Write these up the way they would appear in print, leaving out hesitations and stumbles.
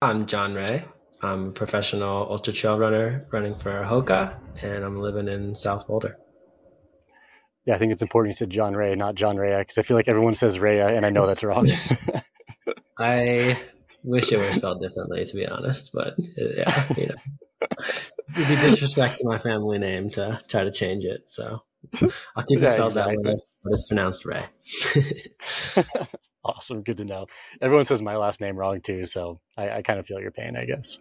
I'm Jon Rea. I'm a professional ultra trail runner running for Hoka, and I'm living in South Boulder. Yeah, I think it's important you said Jon Rea, not Jon Rea, because I feel like everyone says Rea, and I know that's wrong. I wish it were spelled differently, to be honest, but yeah, you know, it'd be disrespect to my family name to try to change it, so I'll keep it spelled that way, but it's pronounced Ray. Awesome. Good to know. Everyone says my last name wrong too, so I kind of feel your pain, I guess.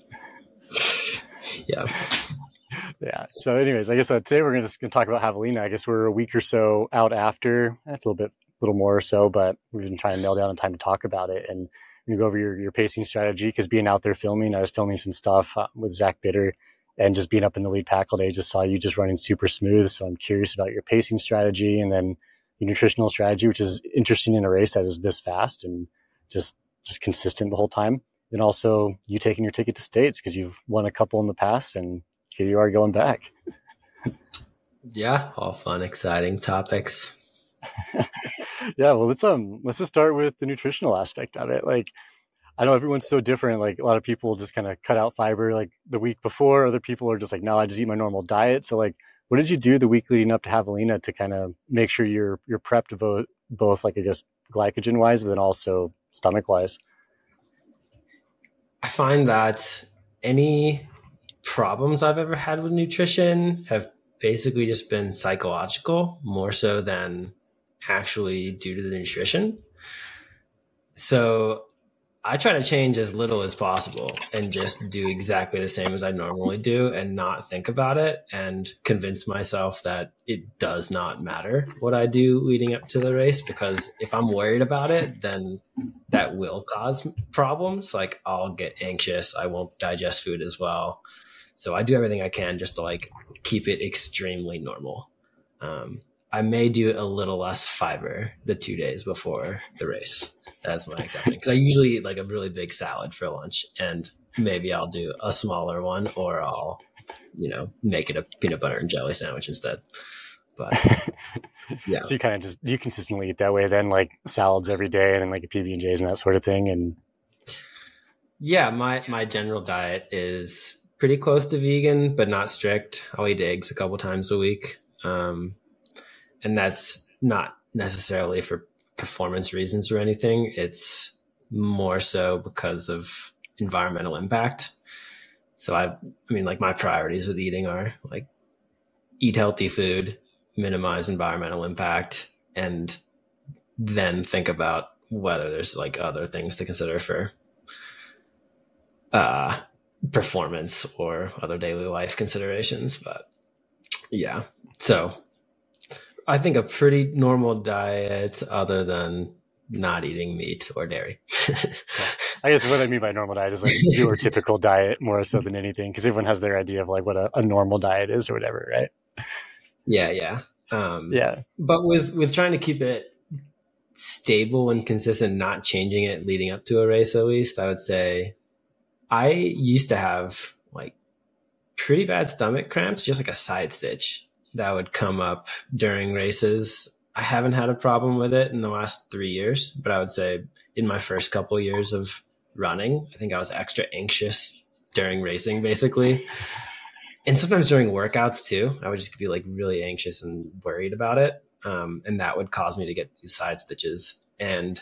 Yeah. So anyways, I guess today we're just going to talk about Javelina. I guess we're a week or so out after. That's a little more or so, but we've been trying to nail down a time to talk about it and go over your pacing strategy, because being out there filming, I was filming some stuff with Zach Bitter and just being up in the lead pack all day, just saw you just running super smooth. So I'm curious about your pacing strategy and then your nutritional strategy, which is interesting in a race that is this fast and just consistent the whole time. And also you taking your ticket to states, because you've won a couple in the past and here you are going back. Yeah. All fun, exciting topics. Yeah. Well, let's just start with the nutritional aspect of it. Like, I know everyone's so different. Like, a lot of people just kind of cut out fiber like the week before. Other people are just like, no, I just eat my normal diet. So like, what did you do the week leading up to Javelina to kind of make sure you're prepped both like, I guess, glycogen wise, but then also stomach wise? I find that any problems I've ever had with nutrition have basically just been psychological more so than actually due to the nutrition. So I try to change as little as possible and just do exactly the same as I normally do and not think about it and convince myself that it does not matter what I do leading up to the race, because if I'm worried about it, then that will cause problems. Like, I'll get anxious. I won't digest food as well. So I do everything I can just to like keep it extremely normal. I may do a little less fiber the 2 days before the race. That's my exception, because I usually eat like a really big salad for lunch, and maybe I'll do a smaller one, or I'll, make it a peanut butter and jelly sandwich instead. But yeah. So you kind of you consistently eat that way then, like salads every day and then like a PB&Js and that sort of thing. And yeah, my general diet is pretty close to vegan, but not strict. I'll eat eggs a couple times a week. And that's not necessarily for performance reasons or anything. It's more so because of environmental impact. So I mean, my priorities with eating are like eat healthy food, minimize environmental impact, and then think about whether there's like other things to consider for performance or other daily life considerations. But yeah, so I think a pretty normal diet other than not eating meat or dairy. I guess what I mean by normal diet is like your typical diet more so than anything, because everyone has their idea of like what a normal diet is or whatever, right? Yeah. Yeah. But with trying to keep it stable and consistent, not changing it leading up to a race at least, I would say I used to have like pretty bad stomach cramps, just like a side stitch that would come up during races. I haven't had a problem with it in the last 3 years, but I would say in my first couple of years of running, I think I was extra anxious during racing basically. And sometimes during workouts too, I would just be like really anxious and worried about it. And that would cause me to get these side stitches. And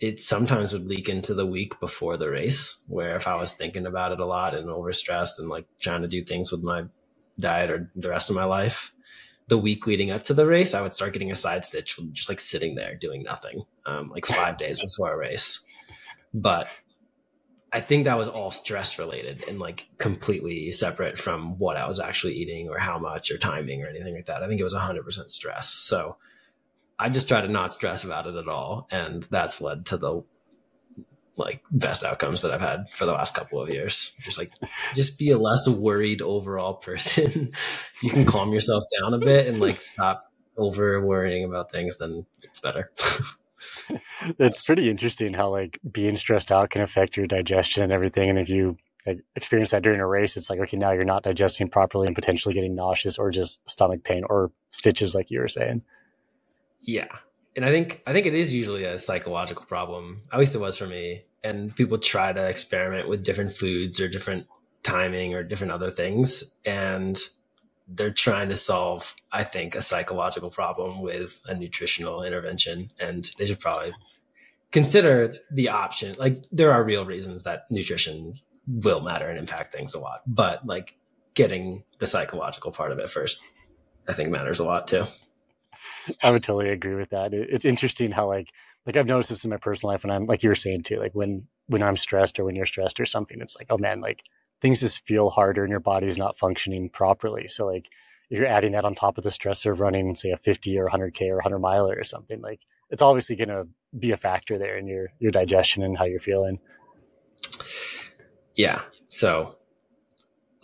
it sometimes would leak into the week before the race, where if I was thinking about it a lot and overstressed and like trying to do things with my diet or the rest of my life, the week leading up to the race, I would start getting a side stitch from just like sitting there doing nothing, like 5 days before a race. But I think that was all stress related and like completely separate from what I was actually eating or how much or timing or anything like that. I think it was 100% stress. So I just try to not stress about it at all. And that's led to the like best outcomes that I've had for the last couple of years. Just be a less worried overall person. If you can calm yourself down a bit and like stop over worrying about things, then it's better. It's pretty interesting how like being stressed out can affect your digestion and everything. And if you like experience that during a race, it's like, okay, now you're not digesting properly and potentially getting nauseous or just stomach pain or stitches like you were saying. Yeah. And I think it is usually a psychological problem. At least it was for me. And people try to experiment with different foods or different timing or different other things. And they're trying to solve, I think, a psychological problem with a nutritional intervention. And they should probably consider the option. Like, there are real reasons that nutrition will matter and impact things a lot. But like, getting the psychological part of it first, I think, matters a lot too. I would totally agree with that. It's interesting how like I've noticed this in my personal life, and I'm like you were saying too, like when I'm stressed or when you're stressed or something, it's like, oh man, like things just feel harder and your body's not functioning properly. So like if you're adding that on top of the stress of running, say, a 50 or 100K or 100 miler or something, like it's obviously going to be a factor there in your digestion and how you're feeling. Yeah. So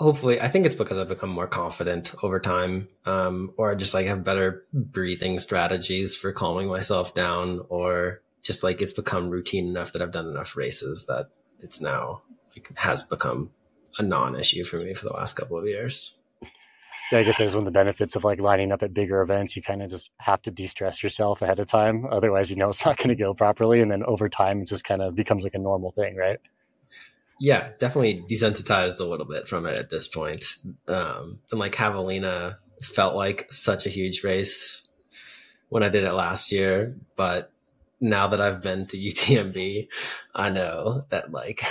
hopefully, I think it's because I've become more confident over time, or I just like have better breathing strategies for calming myself down, or just like it's become routine enough that I've done enough races that it's now like has become a non-issue for me for the last couple of years. Yeah, I guess that's one of the benefits of like lining up at bigger events. You kind of just have to de-stress yourself ahead of time. Otherwise, you know, it's not going to go properly. And then over time, it just kind of becomes like a normal thing, right? Yeah, definitely desensitized a little bit from it at this point. And like Javelina felt like such a huge race when I did it last year. But now that I've been to UTMB, I know that like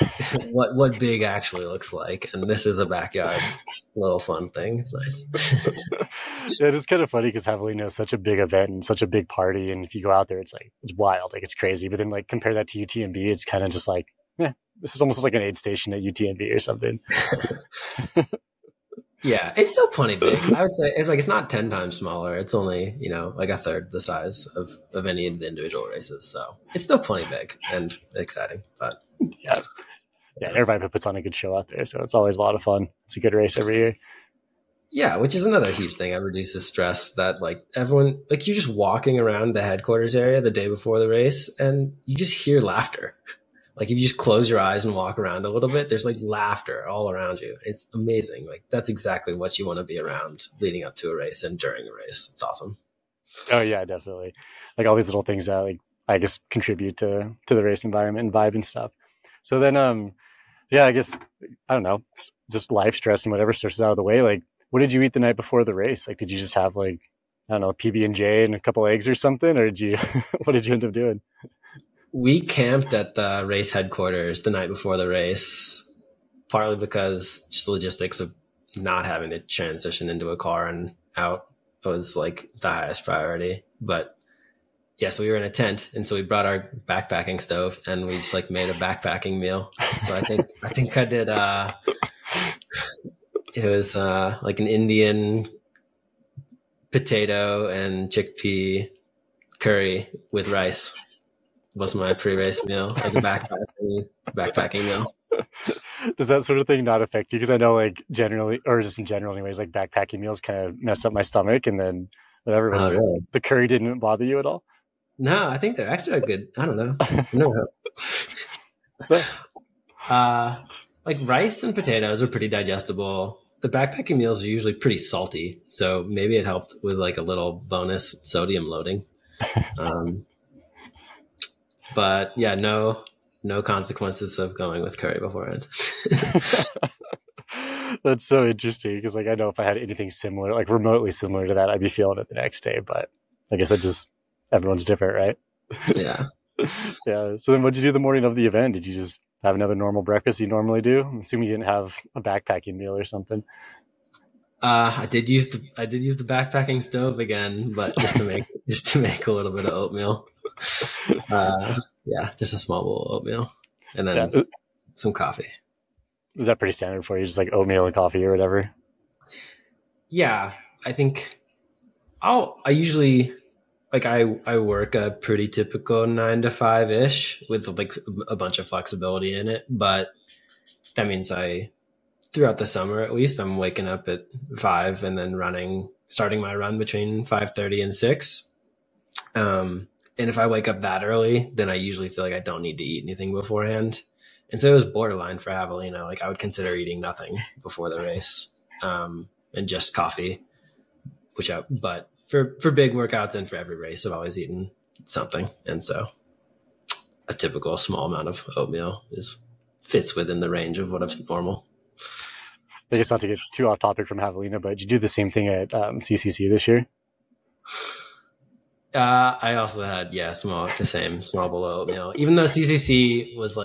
what big actually looks like. And this is a backyard little fun thing. It's nice. Yeah, it's kind of funny because Javelina is such a big event and such a big party. And if you go out there, it's like, it's wild. Like, it's crazy. But then like compare that to UTMB, it's kind of just like, yeah, this is almost like an aid station at UTMB or something. Yeah, it's still plenty big. I would say it's like, it's not 10 times smaller. It's only, you know, like a third the size of any of the individual races. So it's still plenty big and exciting. But yeah, everybody puts on a good show out there. So it's always a lot of fun. It's a good race every year. Yeah, which is another huge thing. It reduces stress that like everyone, like you're just walking around the headquarters area the day before the race and you just hear laughter. Like if you just close your eyes and walk around a little bit, there's like laughter all around you. It's amazing. Like that's exactly what you want to be around leading up to a race and during a race. It's awesome. Oh yeah, definitely. Like all these little things that like, I guess, contribute to the race environment and vibe and stuff. So then, yeah, I guess, I don't know, just life stress and whatever stresses out of the way. Like what did you eat the night before the race? Like, did you just have like, I don't know, PB&J and a couple eggs or something? Or what did you end up doing? We camped at the race headquarters the night before the race, partly because just the logistics of not having to transition into a car and out was like the highest priority. But yeah, so we were in a tent, and so we brought our backpacking stove and we just like made a backpacking meal. So I think I did, it was like an Indian potato and chickpea curry with rice. Was my pre-race meal, like a backpacking meal. Does that sort of thing not affect you? Because I know like generally, or just in general anyways, like backpacking meals kind of mess up my stomach and then whatever. Oh, really? The curry didn't bother you at all? No, I think they're extra good. I don't know. No. Like rice and potatoes are pretty digestible. The backpacking meals are usually pretty salty. So maybe it helped with like a little bonus sodium loading. But yeah, no consequences of going with curry beforehand. That's so interesting because like I know if I had anything similar, like remotely similar to that, I'd be feeling it the next day. But I guess everyone's different, right? Yeah. Yeah. So then what'd you do the morning of the event? Did you just have another normal breakfast you normally do? I'm assuming you didn't have a backpacking meal or something. I did use the backpacking stove again, but just to make a little bit of oatmeal. Yeah, just a small bowl of oatmeal and then some coffee. Is that pretty standard for you? Just like oatmeal and coffee or whatever? Yeah, I think I usually like I work a pretty typical 9 to 5 ish with like a bunch of flexibility in it, but that means throughout the summer, at least, I'm waking up at 5 and then starting my run between 5:30 and 6. And if I wake up that early, then I usually feel like I don't need to eat anything beforehand. And so it was borderline for Javelina. Like I would consider eating nothing before the race, and just coffee, but for big workouts and for every race, I've always eaten something. And so a typical small amount of oatmeal fits within the range of what is normal. I guess not to get too off topic from Javelina, but did you do the same thing at CCC this year? I also had, small below oatmeal, even though CCC was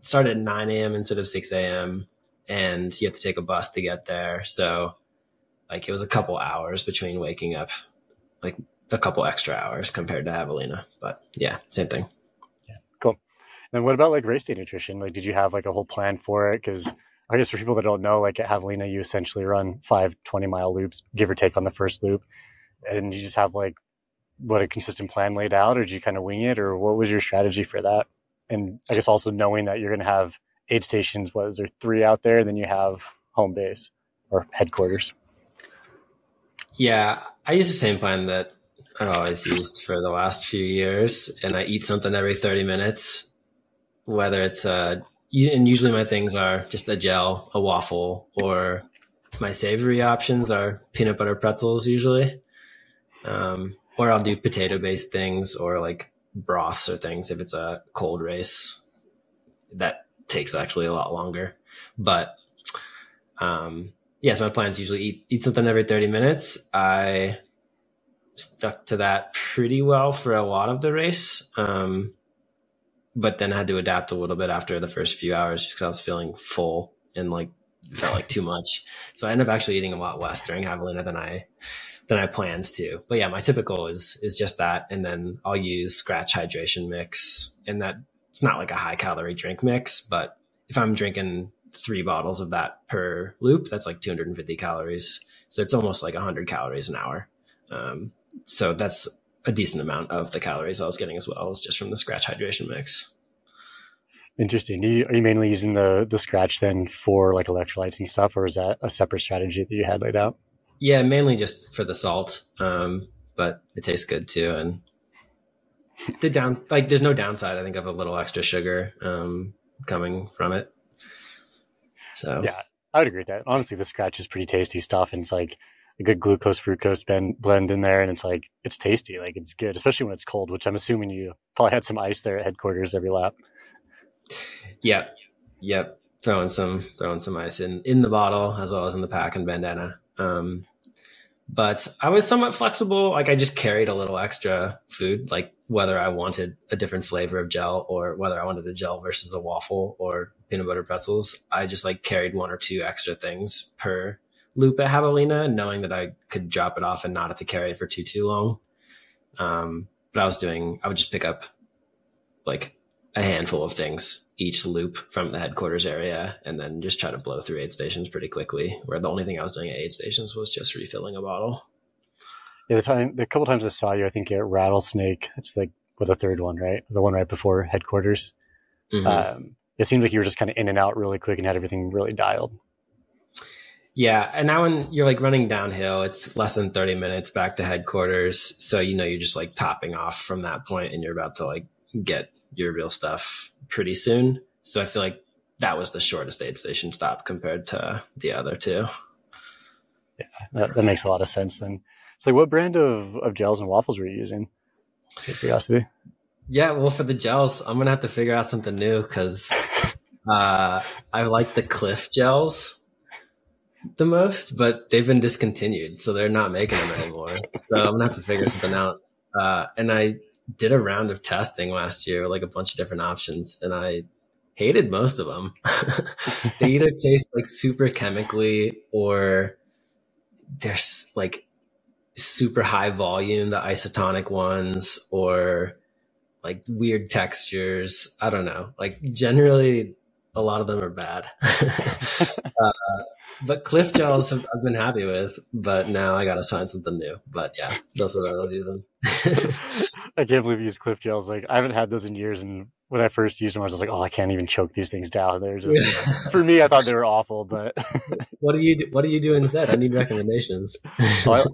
started at 9 a.m. instead of 6 a.m. and you have to take a bus to get there. So it was a couple hours between waking up, a couple extra hours compared to Javelina, but yeah, same thing. Yeah. Cool. And what about race day nutrition? Did you have a whole plan for it? 'Cause I guess for people that don't know, at Javelina, you essentially run 5 20-mile loops, give or take on the first loop. And you just have a consistent plan laid out, or did you kind of wing it, or what was your strategy for that? And I guess also knowing that you're going to have aid stations, is there 3 out there? Then you have home base or headquarters. Yeah, I use the same plan that I always used for the last few years. And I eat something every 30 minutes, whether it's and usually my things are just a gel, a waffle, or my savory options are peanut butter pretzels usually. Or I'll do potato-based things or broths or things if it's a cold race. That takes actually a lot longer. But so my plans usually eat something every 30 minutes. I stuck to that pretty well for a lot of the race. But then I had to adapt a little bit after the first few hours because I was feeling full and felt like too much. So I ended up actually eating a lot less during Javelina than I planned to. But yeah, my typical is just that. And then I'll use Scratch hydration mix, and that it's not a high calorie drink mix, but if I'm drinking 3 bottles of that per loop, that's 250 calories. So it's almost 100 calories an hour. So that's a decent amount of the calories I was getting as well, is just from the Scratch hydration mix. Interesting. Are you mainly using the Scratch then for electrolytes and stuff, or is that a separate strategy that you had laid out? Yeah, mainly just for the salt, but it tastes good too. And there's no downside, I think, of a little extra sugar coming from it. So yeah, I would agree with that. Honestly, the Scratch is pretty tasty stuff, and it's a good glucose fructose blend in there, and it's tasty, it's good, especially when it's cold. Which I'm assuming you probably had some ice there at headquarters every lap. Yep. Throwing some ice in the bottle as well as in the pack and bandana. But I was somewhat flexible. I just carried a little extra food, whether I wanted a different flavor of gel or whether I wanted a gel versus a waffle or peanut butter pretzels. I just carried 1 or 2 extra things per loop at Javelina, knowing that I could drop it off and not have to carry it for too long. But I would just pick up a handful of things each loop from the headquarters area, and then just try to blow through aid stations pretty quickly, where the only thing I was doing at aid stations was just refilling a bottle. Yeah, the couple times I saw you, I think at Rattlesnake, it's the third one, right? The one right before headquarters. Mm-hmm. It seemed you were just kind of in and out really quick and had everything really dialed. Yeah, and now when you're running downhill, it's less than 30 minutes back to headquarters. So, you're just topping off from that point, and you're about to get your real stuff pretty soon. So I feel that was the shortest aid station stop compared to the other two. Yeah, that makes a lot of sense then. So what brand of gels and waffles were you using? Curiosity. Yeah, well, for the gels, I'm going to have to figure out something new because I like the Clif gels the most, but they've been discontinued, so they're not making them anymore. So I'm going to have to figure something out. And I did a round of testing last year, a bunch of different options, and I hated most of them. They either taste super chemically, or there's super high volume, the isotonic ones, or weird textures. I don't know. Generally, a lot of them are bad. But Clif gels I've been happy with, but now I got to find something new. But yeah, that's what I was using. I can't believe you use Clif gels. I haven't had those in years. And when I first used them, I was just I can't even choke these things down. They're just, for me, I thought they were awful, but. What do you do instead? I need recommendations. I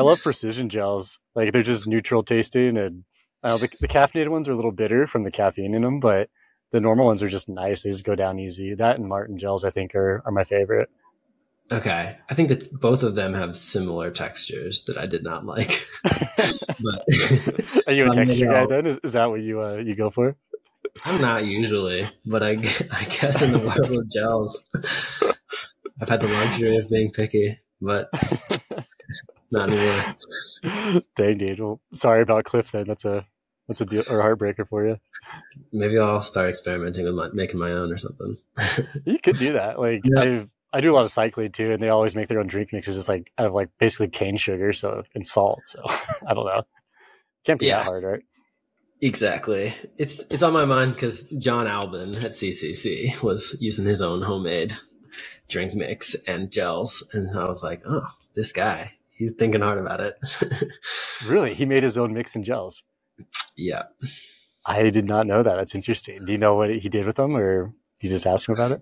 love Precision gels. They're just neutral tasting, and the caffeinated ones are a little bitter from the caffeine in them, but the normal ones are just nice. They just go down easy. That and Martin gels, I think, are my favorite. Okay. I think that both of them have similar textures that I did not like. But, are you a texture guy then? Is that what you go for? I'm not usually, but I guess in the world of gels, I've had the luxury of being picky, but not anymore. Dang, dude. Well, sorry about Cliff then. That's a deal or a heartbreaker for you. Maybe I'll start experimenting with making my own or something. You could do that. Like, yeah. I do a lot of cycling too, and they always make their own drink mixes, just like out of like basically cane sugar, and salt. So I don't know. Can't be that hard, right? Exactly. It's on my mind because John Albin at CCC was using his own homemade drink mix and gels, and I was like, oh, this guy, he's thinking hard about it. Really, he made his own mix and gels. Yeah, I did not know that. That's interesting. Do you know what he did with them, or you just asked him about it?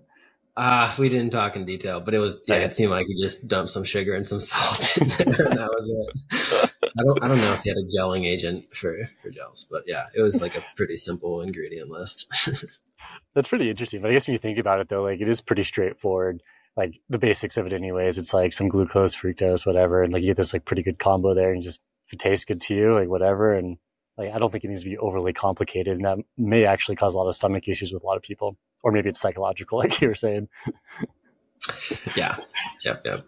We didn't talk in detail, but it was it seemed like he just dumped some sugar and some salt in there, and that was it. I don't know if he had a gelling agent for gels, but yeah, it was like a pretty simple ingredient list. That's pretty interesting. But I guess when you think about it though, like it is pretty straightforward, like the basics of it anyways. It's like some glucose, fructose, whatever, and like you get this like pretty good combo there, and just if it tastes good to you, like whatever. And like I don't think it needs to be overly complicated, and that may actually cause a lot of stomach issues with a lot of people. Or maybe it's psychological, like you were saying. Yeah. Yep.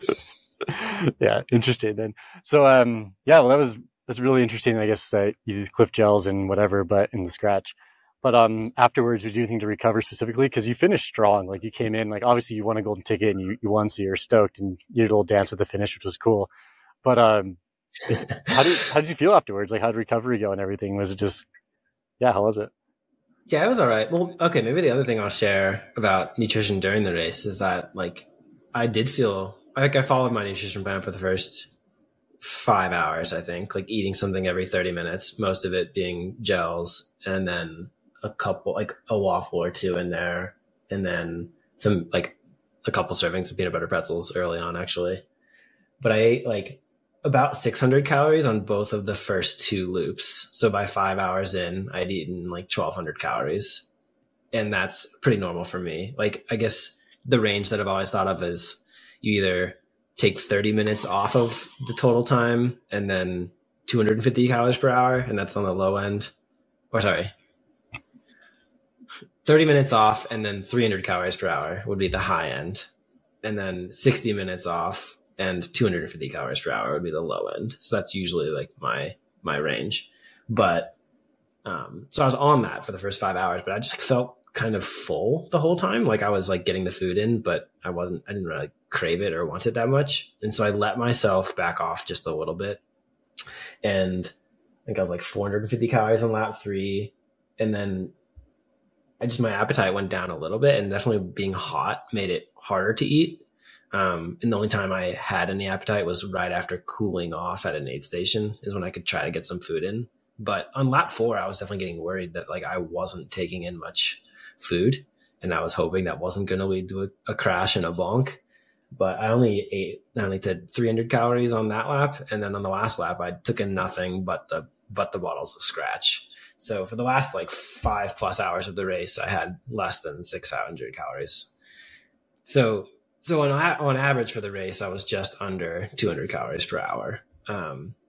Yeah. Interesting then. So, well, that's really interesting, I guess, that you use Clif gels and whatever, but in the Scratch. But afterwards, did you do anything to recover specifically? Because you finished strong. Like, you came in, like, obviously you won a golden ticket and you won, so you're stoked, and you did a little dance at the finish, which was cool. But how did you feel afterwards? Like, how did recovery go and everything? Was it just, how was it? Yeah, it was all right. Well, okay, maybe the other thing I'll share about nutrition during the race is that, like, I did feel like I followed my nutrition plan for the first 5 hours, I think, like eating something every 30 minutes, most of it being gels, and then a couple, like a waffle or two in there, and then some, like a couple servings of peanut butter pretzels early on, actually. But I ate like about 600 calories on both of the first two loops. So by 5 hours in, I'd eaten like 1,200 calories. And that's pretty normal for me. Like, I guess the range that I've always thought of is you either take 30 minutes off of the total time and then 250 calories per hour, and that's on the low end. Or sorry, 30 minutes off and then 300 calories per hour would be the high end. And then 60 minutes off and 250 calories per hour would be the low end. So that's usually like my range. But, so I was on that for the first 5 hours, but I just like felt kind of full the whole time. Like I was like getting the food in, but I didn't really crave it or want it that much. And so I let myself back off just a little bit. And I think I was like 450 calories on lap 3. And then my appetite went down a little bit, and definitely being hot made it harder to eat. And the only time I had any appetite was right after cooling off at an aid station is when I could try to get some food in. But on lap 4, I was definitely getting worried that like I wasn't taking in much food, and I was hoping that wasn't going to lead to a crash and a bonk. But I only did 300 calories on that lap. And then on the last lap, I took in nothing but the bottles of Scratch. So for the last like 5+ hours of the race, I had less than 600 calories. So on average for the race, I was just under 200 calories per hour.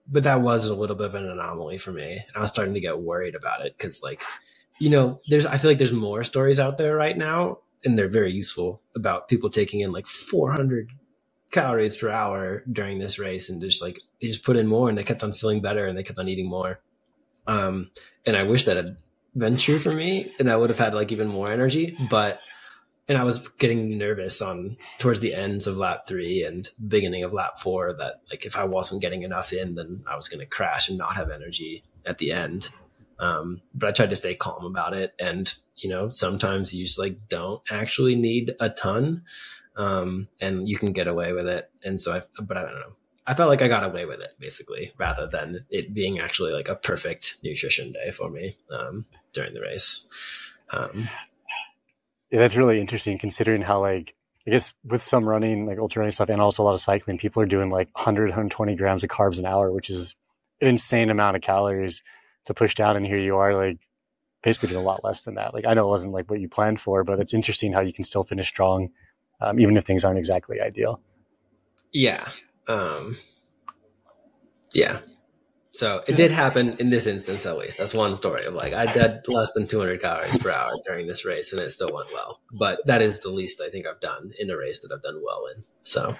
But that was a little bit of an anomaly for me. And I was starting to get worried about it because, like, you know, I feel like there's more stories out there right now, and they're very useful, about people taking in like 400 calories per hour during this race. And just like, they just put in more, and they kept on feeling better, and they kept on eating more. And I wish that had been true for me, and I would have had like even more energy, And I was getting nervous towards the ends of lap 3 and beginning of lap 4 that like if I wasn't getting enough in, then I was going to crash and not have energy at the end. But I tried to stay calm about it. And, you know, sometimes you just like don't actually need a ton, and you can get away with it. And so but I don't know. I felt like I got away with it basically, rather than it being actually like a perfect nutrition day for me, during the race. Yeah, that's really interesting, considering how, like, I guess with some running, like ultra running stuff, and also a lot of cycling, people are doing like 100, 120 grams of carbs an hour, which is an insane amount of calories to push down. And here you are, like, basically doing a lot less than that. Like, I know it wasn't like what you planned for, but it's interesting how you can still finish strong, even if things aren't exactly ideal. Yeah. Yeah. So it did happen in this instance, at least. That's one story of like, I did less than 200 calories per hour during this race and it still went well, but that is the least I think I've done in a race that I've done well in. So,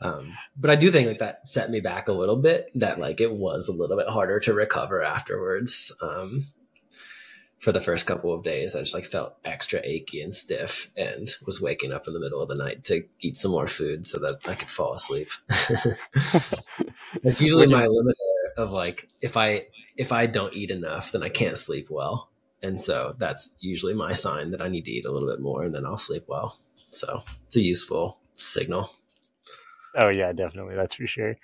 but I do think like that set me back a little bit, that like, it was a little bit harder to recover afterwards. For the first couple of days, I just like felt extra achy and stiff and was waking up in the middle of the night to eat some more food so that I could fall asleep. That's usually my limiter of like, if I don't eat enough, then I can't sleep well. And so that's usually my sign that I need to eat a little bit more and then I'll sleep well. So it's a useful signal. Oh yeah, definitely. That's for sure.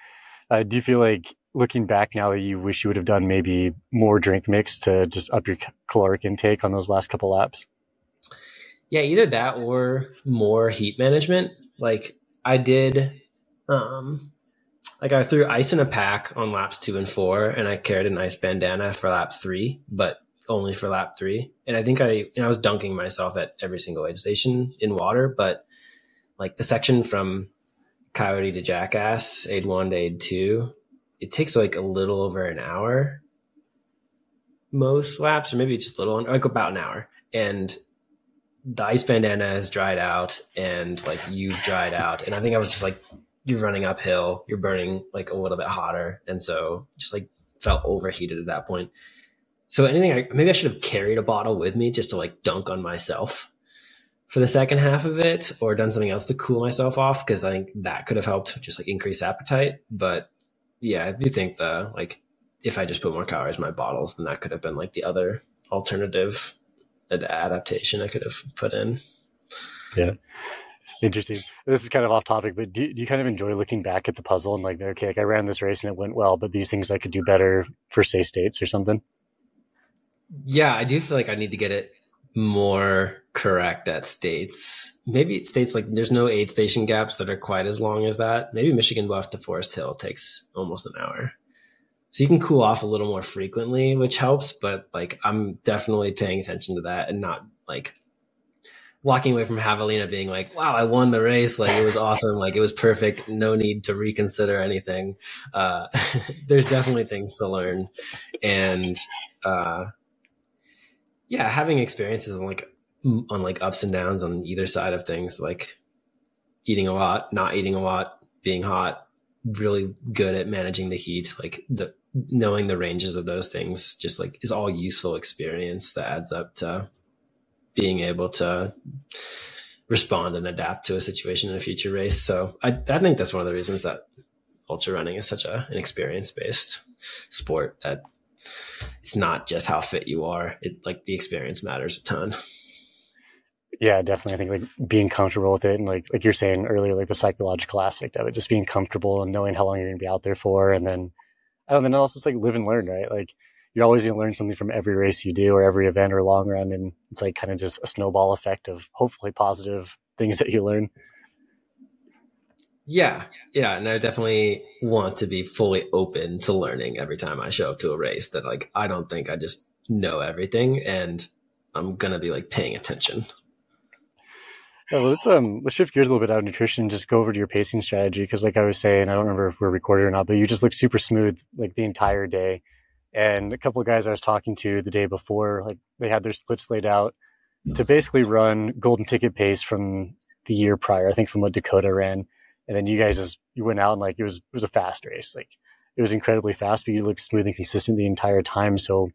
Do you feel like looking back now that you wish you would have done maybe more drink mix to just up your caloric intake on those last couple laps? Yeah, either that or more heat management. Like I did, like I threw ice in a pack on laps 2 and 4 and I carried an ice bandana for lap 3, but only for lap 3. And I think I was dunking myself at every single aid station in water, but like the section from Coyote to Jackass, aid 1 to aid 2, it takes like a little over an hour, most laps, or maybe just a little, like about an hour. And the ice bandana has dried out and like you've dried out. And I think I was just like, you're running uphill, you're burning like a little bit hotter. And so just like felt overheated at that point. So maybe I should have carried a bottle with me just to like dunk on myself for the second half of it, or done something else to cool myself off, because I think that could have helped just like increase appetite. But yeah, I do think the like if I just put more calories in my bottles, then that could have been like the other alternative adaptation I could have put in. Yeah. Interesting. This is kind of off topic, but do you kind of enjoy looking back at the puzzle and like, okay, like I ran this race and it went well, but these things I could do better for say states or something? Yeah, I do feel like I need to get it more correct at states. Maybe at states, like there's no aid station gaps that are quite as long as that. Maybe Michigan Bluff to Forest Hill takes almost an hour. So you can cool off a little more frequently, which helps, but like I'm definitely paying attention to that and not like walking away from Javelina being like, wow, I won the race. Like it was awesome. Like it was perfect. No need to reconsider anything. There's definitely things to learn. And, yeah, having experiences on ups and downs on either side of things, like eating a lot, not eating a lot, being hot, really good at managing the heat, like knowing the ranges of those things just like is all useful experience that adds up to being able to respond and adapt to a situation in a future race. So I think that's one of the reasons that ultra running is such an experience-based sport, that it's not just how fit you are. It like the experience matters a ton. Yeah, definitely. I think like being comfortable with it, and like you're saying earlier, like the psychological aspect of it, just being comfortable and knowing how long you're going to be out there for. And then also it's like live and learn, right? Like you're always going to learn something from every race you do or every event or long run. And it's like kind of just a snowball effect of hopefully positive things that you learn. Yeah. And I definitely want to be fully open to learning every time I show up to a race, that like, I don't think I just know everything, and I'm going to be like paying attention. Yeah, well, let's shift gears a little bit out of nutrition and just go over to your pacing strategy. Cause like I was saying, I don't remember if we're recorded or not, but you just look super smooth like the entire day. And a couple of guys I was talking to the day before, like they had their splits laid out to basically run golden ticket pace from the year prior, I think from what Dakota ran. And then you guys you went out and like it was a fast race. Like it was incredibly fast, but you looked smooth and consistent the entire time. So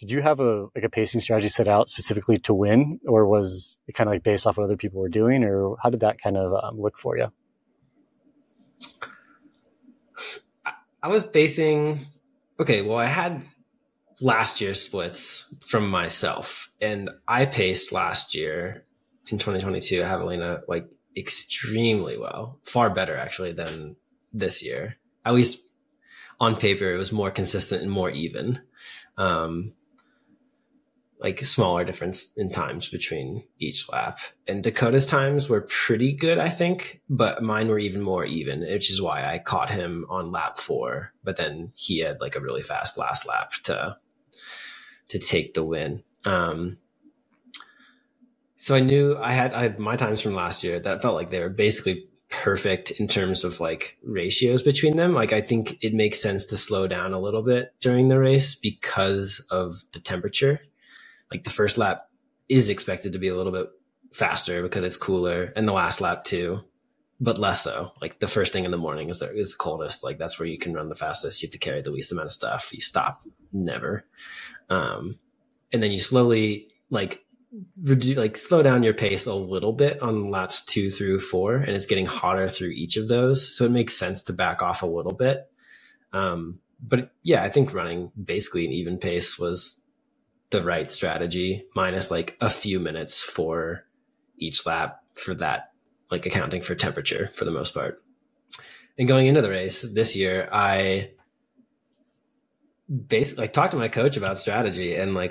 did you have a pacing strategy set out specifically to win, or was it kind of like based off what other people were doing, or how did that kind of look for you? I was basing, okay, well, I had last year's splits from myself, and I paced last year in 2022 at Javelina like extremely well, far better actually than this year. At least on paper, it was more consistent and more even, like smaller difference in times between each lap. And Dakota's times were pretty good, I think, but mine were even more even, which is why I caught him on lap 4, but then he had like a really fast last lap to take the win. So I knew I had my times from last year that felt like they were basically perfect in terms of like ratios between them. Like, I think it makes sense to slow down a little bit during the race because of the temperature. Like the first lap is expected to be a little bit faster because it's cooler, and the last lap too, but less so. Like the first thing in the morning is the coldest. Like that's where you can run the fastest. You have to carry the least amount of stuff. You stop never. And then you slowly slow down your pace a little bit on laps 2 through 4, and it's getting hotter through each of those. So it makes sense to back off a little bit. But yeah, I think running basically an even pace was the right strategy, minus like a few minutes for each lap for that, like accounting for temperature for the most part. And going into the race this year, I basically talked to my coach about strategy, and I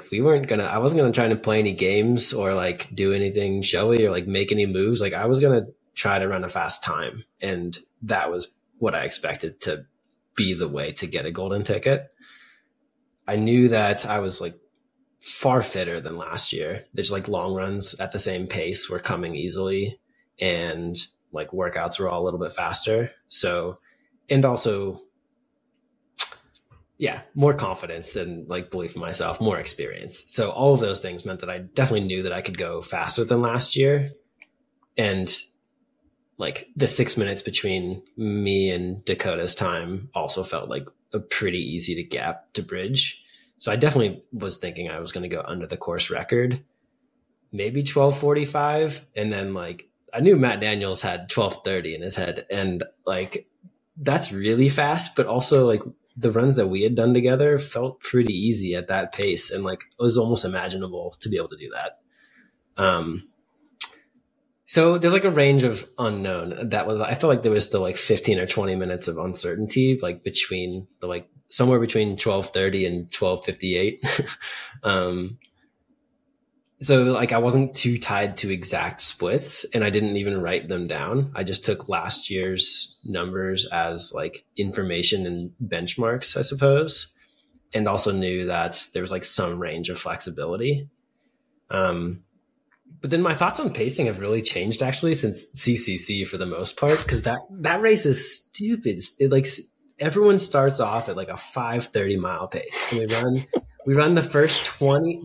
wasn't going to try to play any games or like do anything showy or like make any moves. Like I was going to try to run a fast time, and that was what I expected to be the way to get a golden ticket. I knew that I was like far fitter than last year. There's like long runs at the same pace were coming easily, and like workouts were all a little bit faster. So, and also, yeah, more confidence and like belief in myself, more experience. So all of those things meant that I definitely knew that I could go faster than last year. And like the 6 minutes between me and Dakota's time also felt like a pretty easy to gap to bridge. So I definitely was thinking I was going to go under the course record, maybe 12:45. And then like, I knew Matt Daniels had 12:30 in his head, and like, that's really fast, but also like, the runs that we had done together felt pretty easy at that pace. And like, it was almost imaginable to be able to do that. So there's like a range of unknown that was, I felt like there was still like 15 or 20 minutes of uncertainty, like between the, like somewhere between 12:30 and 12:58. So like, I wasn't too tied to exact splits, and I didn't even write them down. I just took last year's numbers as like information and benchmarks, I suppose. And also knew that there was like some range of flexibility. But then my thoughts on pacing have really changed actually since CCC for the most part, because that race is stupid. It like everyone starts off at like a 5:30 mile pace, and we run the first 20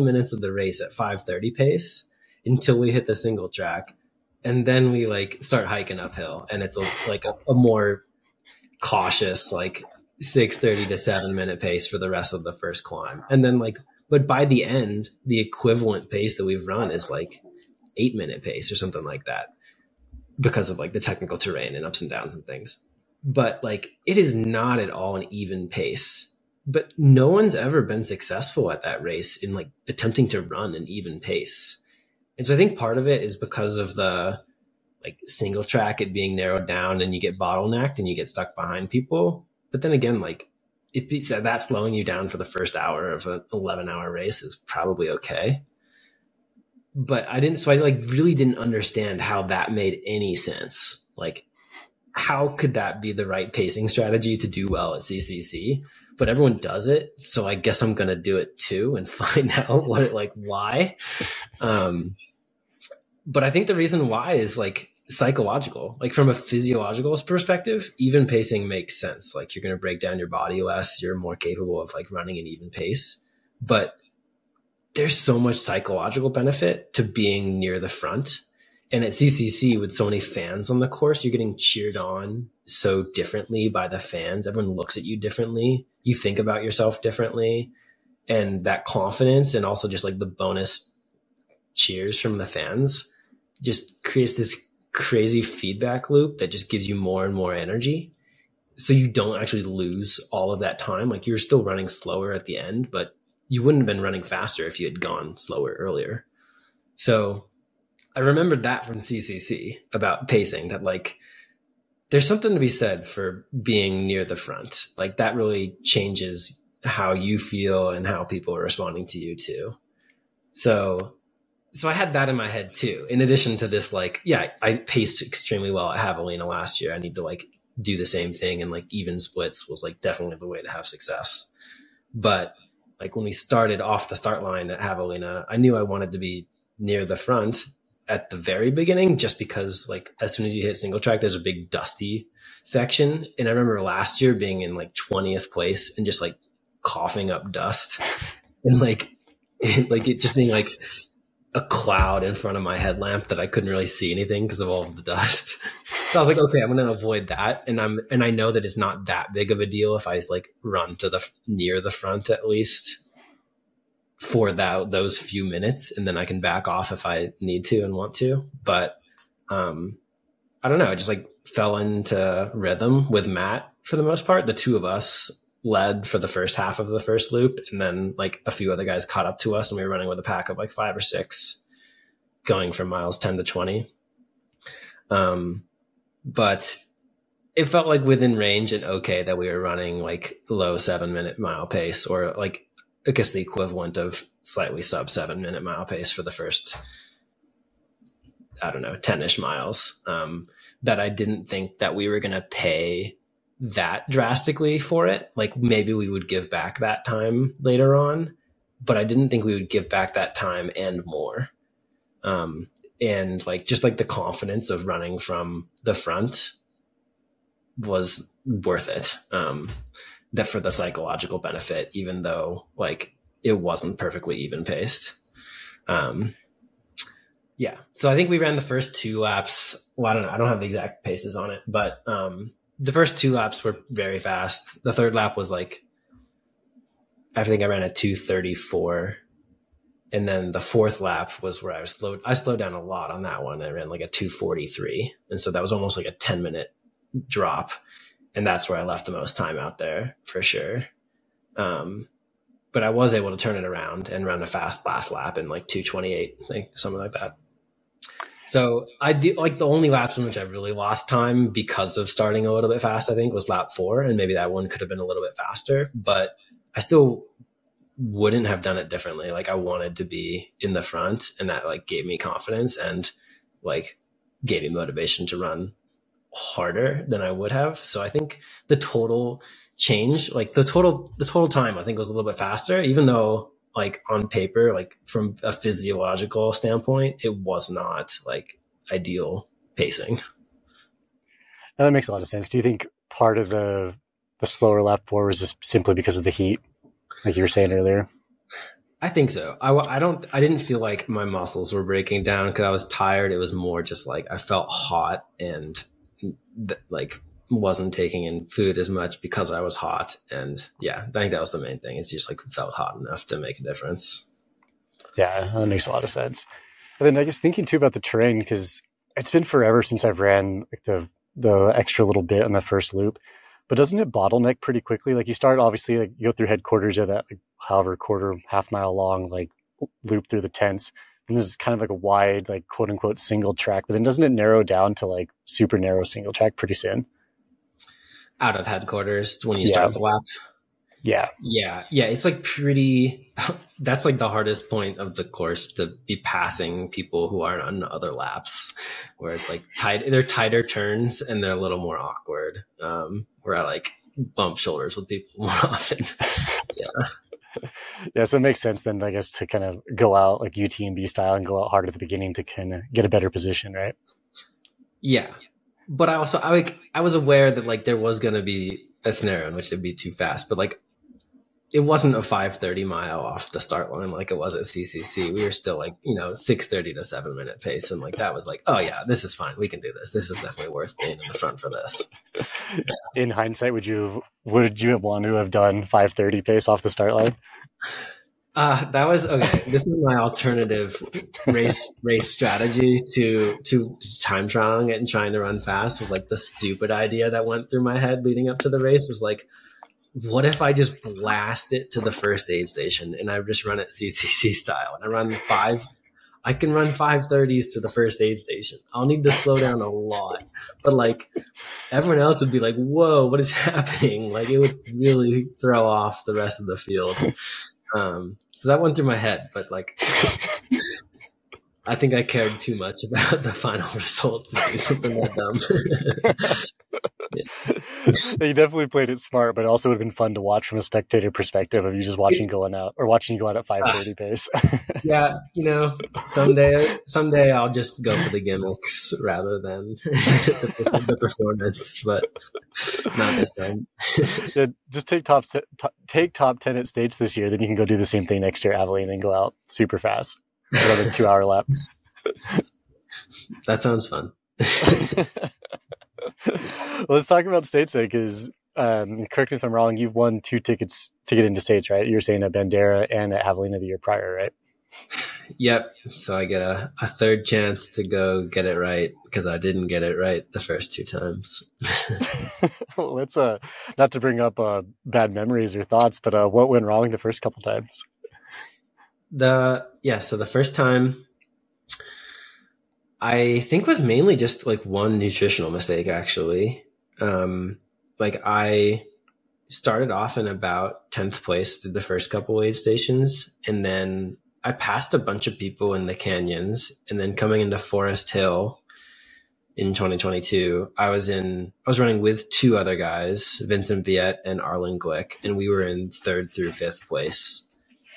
minutes of the race at 5:30 pace until we hit the single track. And then we like start hiking uphill, and it's a more cautious, like 6:30 to 7 minute pace for the rest of the first climb. And then like, but by the end, the equivalent pace that we've run is like 8 minute pace or something like that, because of like the technical terrain and ups and downs and things. But like, it is not at all an even pace. But no one's ever been successful at that race in like attempting to run an even pace. And so I think part of it is because of the like single track, it being narrowed down, and you get bottlenecked and you get stuck behind people. But then again, like if that slowing you down for the first hour of an 11-hour race is probably okay. But I like really didn't understand how that made any sense. Like how could that be the right pacing strategy to do well at CCC? But everyone does it, so I guess I'm gonna do it too and find out why. But I think the reason why is like psychological. Like from a physiological perspective, even pacing makes sense. Like you're gonna break down your body less, you're more capable of like running an even pace. But there's so much psychological benefit to being near the front. And at CCC, with so many fans on the course, you're getting cheered on so differently by the fans. Everyone looks at you differently. You think about yourself differently. And that confidence, and also just like the bonus cheers from the fans, just creates this crazy feedback loop that just gives you more and more energy. So you don't actually lose all of that time. Like you're still running slower at the end, but you wouldn't have been running faster if you had gone slower earlier. So I remembered that from CCC about pacing, that like there's something to be said for being near the front. Like that really changes how you feel and how people are responding to you too. So I had that in my head too. In addition to this, like, yeah, I paced extremely well at Javelina last year. I need to like do the same thing, and like even splits was like definitely the way to have success. But like when we started off the start line at Javelina, I knew I wanted to be near the front at the very beginning, just because like as soon as you hit single track, there's a big dusty section. And I remember last year being in like 20th place and just like coughing up dust and like it just being like a cloud in front of my headlamp that I couldn't really see anything because of all of the dust. So I was like, okay, I'm going to avoid that. And I know that it's not that big of a deal if I like run to the near the front, at least for that, those few minutes. And then I can back off if I need to and want to, but I don't know. I just like fell into rhythm with Matt for the most part. The two of us led for the first half of the first loop, and then like a few other guys caught up to us, and we were running with a pack of like 5 or 6 going from miles 10 to 20. But it felt like within range and okay that we were running like low 7 minute mile pace, or like I guess the equivalent of slightly sub 7 minute mile pace for the first, I don't know, 10-ish miles, that I didn't think that we were going to pay that drastically for it. Like maybe we would give back that time later on, but I didn't think we would give back that time and more. And like, just like the confidence of running from the front was worth it. That for the psychological benefit, even though like it wasn't perfectly even paced. Yeah. So I think we ran the first 2 laps. Well, I don't know. I don't have the exact paces on it, but, the first 2 laps were very fast. The third lap was like, I think I ran a 2:34, and then the fourth lap was where I was slowed. I slowed down a lot on that one. I ran like a 2:43. And so that was almost like a 10-minute drop. And that's where I left the most time out there for sure. But I was able to turn it around and run a fast last lap in like 2:28, I think, something like that. So I do like the only laps in which I really lost time because of starting a little bit fast, I think, was lap 4. And maybe that one could have been a little bit faster, but I still wouldn't have done it differently. Like I wanted to be in the front, and that like gave me confidence and like gave me motivation to run harder than I would have. So I think the total change, like the total time, I think was a little bit faster, even though like on paper, like from a physiological standpoint, it was not like ideal pacing. Now that makes a lot of sense. Do you think part of the slower lap 4 was just simply because of the heat, like you were saying earlier? I think so. I didn't feel like my muscles were breaking down because I was tired. It was more just like I felt hot and like wasn't taking in food as much because I was hot. And yeah, I think that was the main thing. It's just like felt hot enough to make a difference. Yeah, that makes a lot of sense. And then I guess thinking too about the terrain, because it's been forever since I've ran like the extra little bit on the first loop, but doesn't it bottleneck pretty quickly? Like you start, obviously, like you go through headquarters of that, like however quarter, half mile long, like loop through the tents. And there's kind of like a wide, like quote unquote single track, but then doesn't it narrow down to like super narrow single track pretty soon? Out of headquarters when you start the lap. Yeah. It's like pretty, that's like the hardest point of the course, to be passing people who aren't on other laps, where it's like tight, they're tighter turns and they're a little more awkward. Where I like bump shoulders with people more often. Yeah. So it makes sense then, I guess, to kind of go out like UTMB style and go out hard at the beginning to kind of get a better position. Right. Yeah. But I also, I was aware that like there was going to be a scenario in which it'd be too fast, but like it wasn't a 5:30 mile off the start line like it was at CCC. We were still like, 6:30 to 7 minute pace. And like that was like, oh yeah, this is fine. We can do this. This is definitely worth being in the front for this. Yeah. In hindsight, would you have wanted to have done 5:30 pace off the start line? That was okay. This is my alternative race strategy to time trialing it and trying to run fast. Was like the stupid idea that went through my head leading up to the race was like, what if I just blast it to the first aid station and I just run it CCC style and I run 5? I can run 5:30s to the first aid station. I'll need to slow down a lot, but like everyone else would be like, "Whoa, what is happening?" Like it would really throw off the rest of the field. So that went through my head, but like, I think I cared too much about the final results to do something that dumb. He definitely played it smart, but it also would have been fun to watch from a spectator perspective of you just watching going out, or watching you go out at 5:30 pace. Yeah, you know, someday I'll just go for the gimmicks rather than the performance, but not this time. Yeah, just take top 10 at States this year, then you can go do the same thing next year, Aveline, and go out super fast, another 2-hour lap. That sounds fun. Well, let's talk about States then, because correct me if I'm wrong, you've won 2 tickets to get into States, right? You were saying at Bandera and at Javelina the year prior, right? Yep. So I get a third chance to go get it right, because I didn't get it right the first 2 times. Well, let's not to bring up bad memories or thoughts, but what went wrong the first couple times? So the first time, I think was mainly just like one nutritional mistake, actually. I started off in about 10th place through the first couple aid stations. And then I passed a bunch of people in the canyons, and then coming into Forest Hill in 2022, I was running with 2 other guys, Vincent Viet and Arlen Glick, and we were in 3rd through 5th place.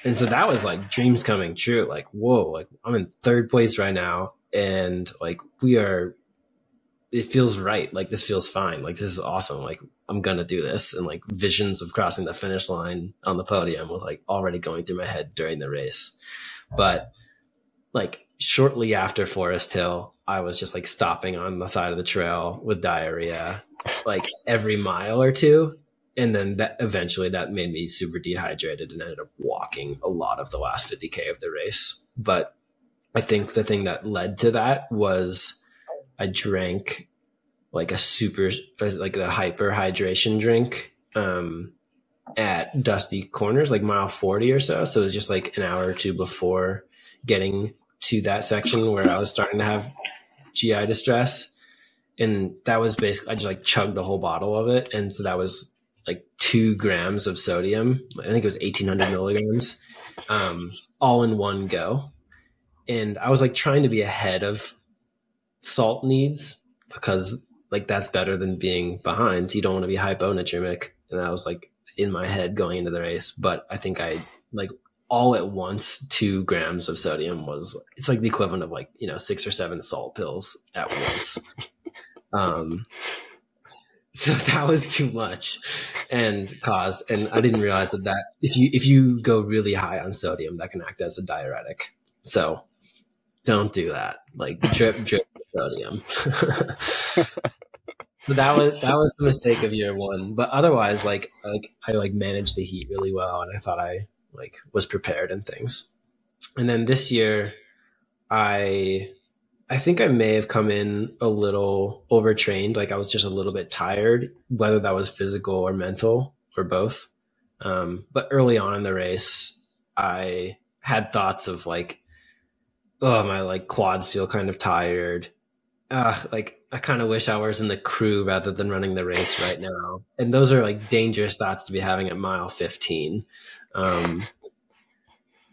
And so that was like dreams coming true. Like, whoa, like I'm in 3rd place right now. And like, it feels right. Like this feels fine. Like this is awesome. Like I'm going to do this. And like visions of crossing the finish line on the podium was like already going through my head during the race. But like shortly after Forest Hill, I was just like stopping on the side of the trail with diarrhea, like every mile or 2. And then that eventually made me super dehydrated and ended up walking a lot of the last 50K of the race. But I think the thing that led to that was I drank like the hyperhydration drink at Dusty Corners, like mile 40 or so. So it was just like an hour or 2 before getting to that section where I was starting to have GI distress. And that was basically, I just like chugged a whole bottle of it. And so that was like 2 grams of sodium. I think it was 1,800 milligrams all in one go. And I was like trying to be ahead of salt needs, because like that's better than being behind. You don't want to be hyponatremic. And I was like in my head going into the race, but I think I like all at once 2 grams of sodium was, it's like the equivalent of like, you know, 6 or 7 salt pills at once. So that was too much and I didn't realize that if you go really high on sodium, that can act as a diuretic. So don't do that. Like drip sodium. So that was the mistake of year 1. But otherwise, like I like managed the heat really well, and I thought I like was prepared and things. And then this year, I think I may have come in a little overtrained. Like I was just a little bit tired, whether that was physical or mental or both. But early on in the race, I had thoughts of like, oh, my like quads feel kind of tired. Like I kind of wish I was in the crew rather than running the race right now. And those are like dangerous thoughts to be having at mile 15.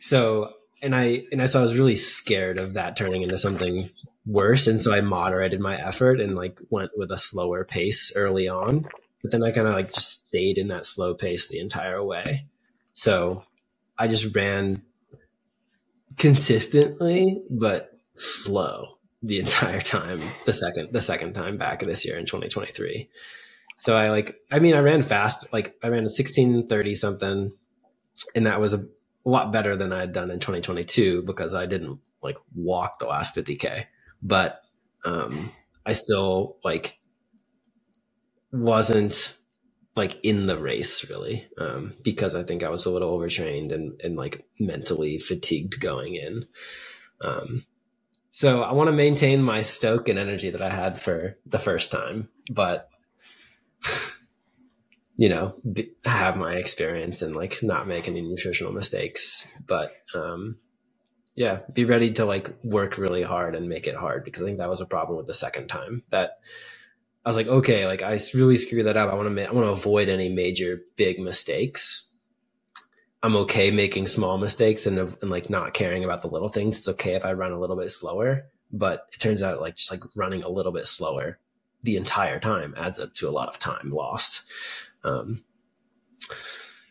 So I was really scared of that turning into something worse. And so I moderated my effort and like went with a slower pace early on, but then I kind of like just stayed in that slow pace the entire way. So I just ran consistently but slow the entire time the second time back this year in 2023. So I ran fast. Like I ran a 16:30 something, and that was a lot better than I had done in 2022 because I didn't like walk the last 50K, but I still like wasn't like in the race really, because I think I was a little overtrained and like mentally fatigued going in. So I want to maintain my stoke and energy that I had for the first time, but you know, have my experience and like not make any nutritional mistakes, but be ready to like work really hard and make it hard, because I think that was a problem with the second time that I was like, okay, like I really screwed that up. I want to avoid any major big mistakes. I'm okay making small mistakes and like not caring about the little things. It's okay if I run a little bit slower, but it turns out like just like running a little bit slower the entire time adds up to a lot of time lost.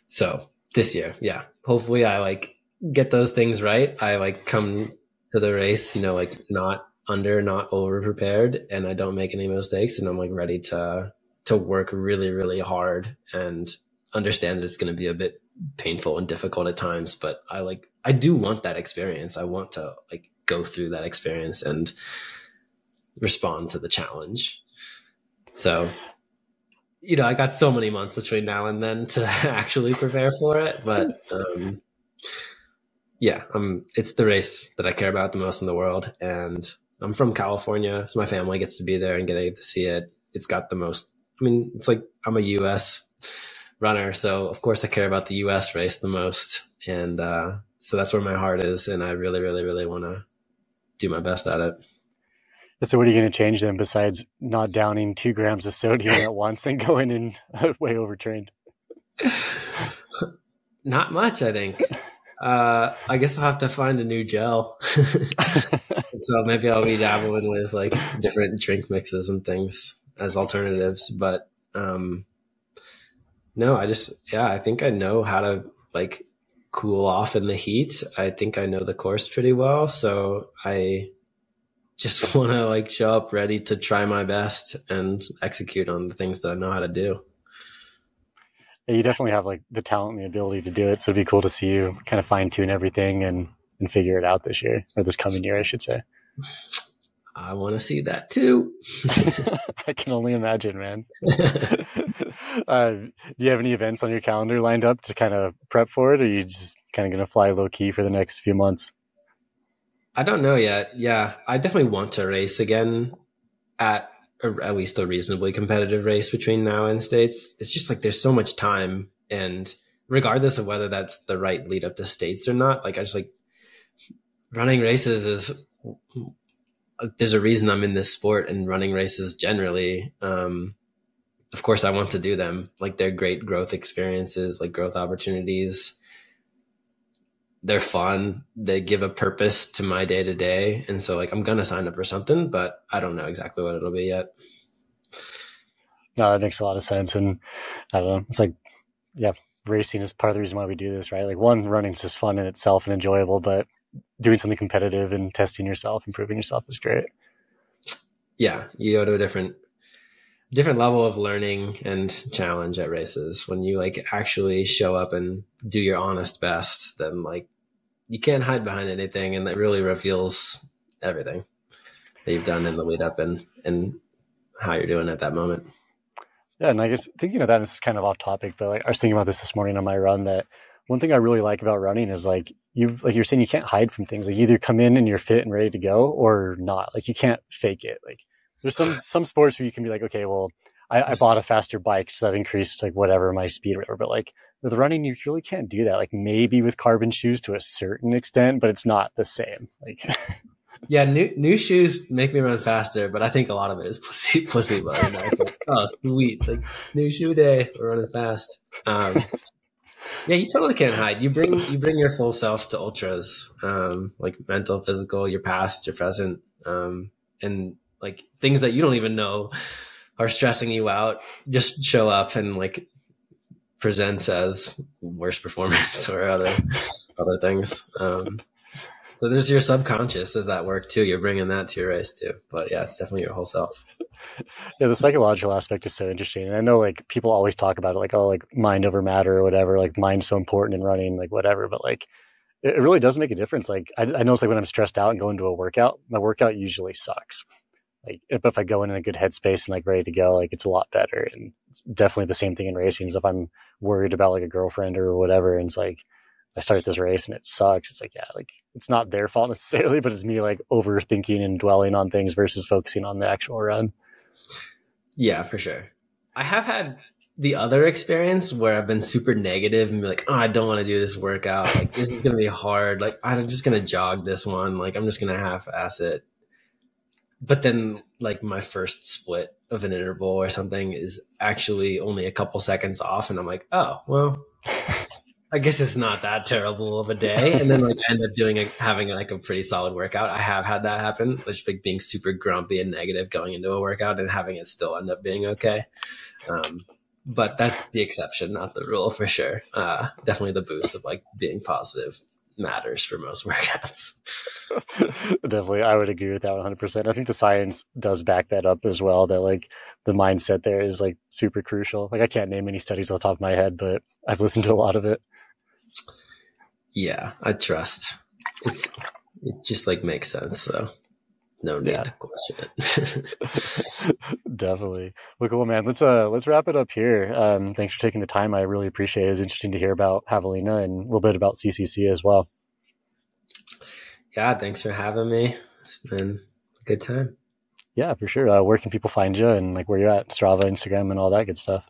So this year, yeah, hopefully I like get those things right. I like come to the race, you know, like not over prepared, and I don't make any mistakes, and I'm like ready to work really, really hard, and understand that it's going to be a bit painful and difficult at times, but I do want that experience. I want to like go through that experience and respond to the challenge. So, you know, I got so many months between now and then to actually prepare for it, but it's the race that I care about the most in the world, and I'm from California, so my family gets to be there and get to see it. It's got the most, I mean, it's like I'm a U.S. runner, so of course I care about the U.S. race the most, and so that's where my heart is, and I really, really, really want to do my best at it. So what are you going to change then besides not downing 2 grams of sodium at once and going in way overtrained? Not much, I think. I guess I'll have to find a new gel. So maybe I'll be dabbling with like different drink mixes and things as alternatives. But no, I think I know how to like cool off in the heat. I think I know the course pretty well. So I just want to like show up ready to try my best and execute on the things that I know how to do. You definitely have like the talent and the ability to do it. So it'd be cool to see you kind of fine tune everything and figure it out this year, or this coming year, I should say. I want to see that too. I can only imagine, man. Do you have any events on your calendar lined up to kind of prep for it? Or are you just kind of going to fly low key for the next few months? I don't know yet. Yeah. I definitely want to race again at least a reasonably competitive race between now and States. It's just like there's so much time, and regardless of whether that's the right lead up to States or not, like I just like running races is, there's a reason I'm in this sport and running races generally. Of course I want to do them. Like they're great growth experiences, like growth opportunities. They're fun. They give a purpose to my day to day. And so like, I'm going to sign up for something, but I don't know exactly what it'll be yet. No, that makes a lot of sense. And I don't know. It's like, yeah, racing is part of the reason why we do this, right? Like one, running's just fun in itself and enjoyable, but doing something competitive and testing yourself, improving yourself is great. Yeah. You go to a different level of learning and challenge at races when you like actually show up and do your honest best. Then like you can't hide behind anything, and that really reveals everything that you've done in the lead up and how you're doing at that moment. Yeah, and I guess thinking of that, this is kind of off topic, but like I was thinking about this morning on my run, that one thing I really like about running is like you're saying, you can't hide from things. Like either come in and you're fit and ready to go or not. Like you can't fake it. Like there's some sports where you can be like, okay, well, I bought a faster bike, so that increased like whatever my speed or whatever. But like with running, you really can't do that. Like maybe with carbon shoes to a certain extent, but it's not the same. Like, yeah, new shoes make me run faster, but I think a lot of it is placebo. You know? It's like, oh, sweet, like new shoe day, we're running fast. Yeah, you totally can't hide. You bring your full self to ultras, like mental, physical, your past, your present, and like things that you don't even know are stressing you out, just show up and like present as worse performance or other things. So there's your subconscious is at work too. You're bringing that to your race too, but yeah, it's definitely your whole self. Yeah. The psychological aspect is so interesting. And I know like people always talk about it, like, oh, like mind over matter or whatever, like mind's so important in running, like whatever, but like, it really does make a difference. Like I notice like when I'm stressed out and go into a workout, my workout usually sucks. Like if I go in a good headspace and like ready to go, like it's a lot better. And it's definitely the same thing in racing is if I'm worried about like a girlfriend or whatever, and it's like I start this race and it sucks. It's like, yeah, like it's not their fault necessarily, but it's me like overthinking and dwelling on things versus focusing on the actual run. Yeah, for sure. I have had the other experience where I've been super negative and be like, oh, I don't want to do this workout. Like this is going to be hard. Like I'm just going to jog this one. Like I'm just going to half-ass it. But then like my first split of an interval or something is actually only a couple seconds off. And I'm like, oh, well, I guess it's not that terrible of a day. And then like I end up having a pretty solid workout. I have had that happen, which like being super grumpy and negative going into a workout and having it still end up being okay. But that's the exception, not the rule for sure. Definitely the boost of like being positive matters for most workouts. Definitely. I would agree with that 100%. I think the science does back that up as well, that like the mindset there is like super crucial. Like I can't name any studies off the top of my head, but I've listened to a lot of it. Yeah, I trust. It just like makes sense. So no need to question it. Definitely. Well, cool, man. Let's wrap it up here. Thanks for taking the time. I really appreciate it. It was interesting to hear about Javelina and a little bit about CCC as well. Yeah, thanks for having me. It's been a good time. Yeah, for sure. Where can people find you and like where you're at? Strava, Instagram, and all that good stuff.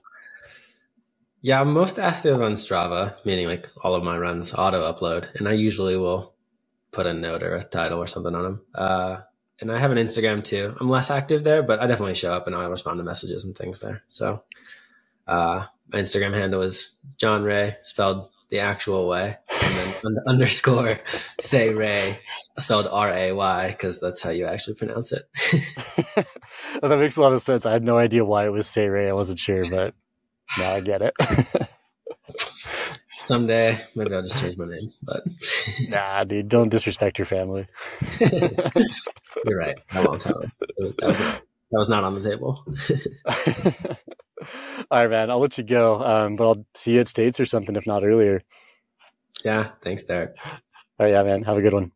Yeah, I'm most active on Strava, meaning like all of my runs auto upload, and I usually will put a note or a title or something on them. And I have an Instagram too. I'm less active there, but I definitely show up and I'll respond to messages and things there. So my Instagram handle is Jon Rea, spelled the actual way, and then underscore say Ray, spelled R-A-Y, because that's how you actually pronounce it. Well, that makes a lot of sense. I had no idea why it was say Ray. I wasn't sure, but now I get it. Someday, maybe I'll just change my name. But nah, dude, don't disrespect your family. You're right. I won't tell them. That was not on the table. All right, man. I'll let you go, but I'll see you at States or something, if not earlier. Yeah. Thanks, Derek. All right, yeah, man. Have a good one.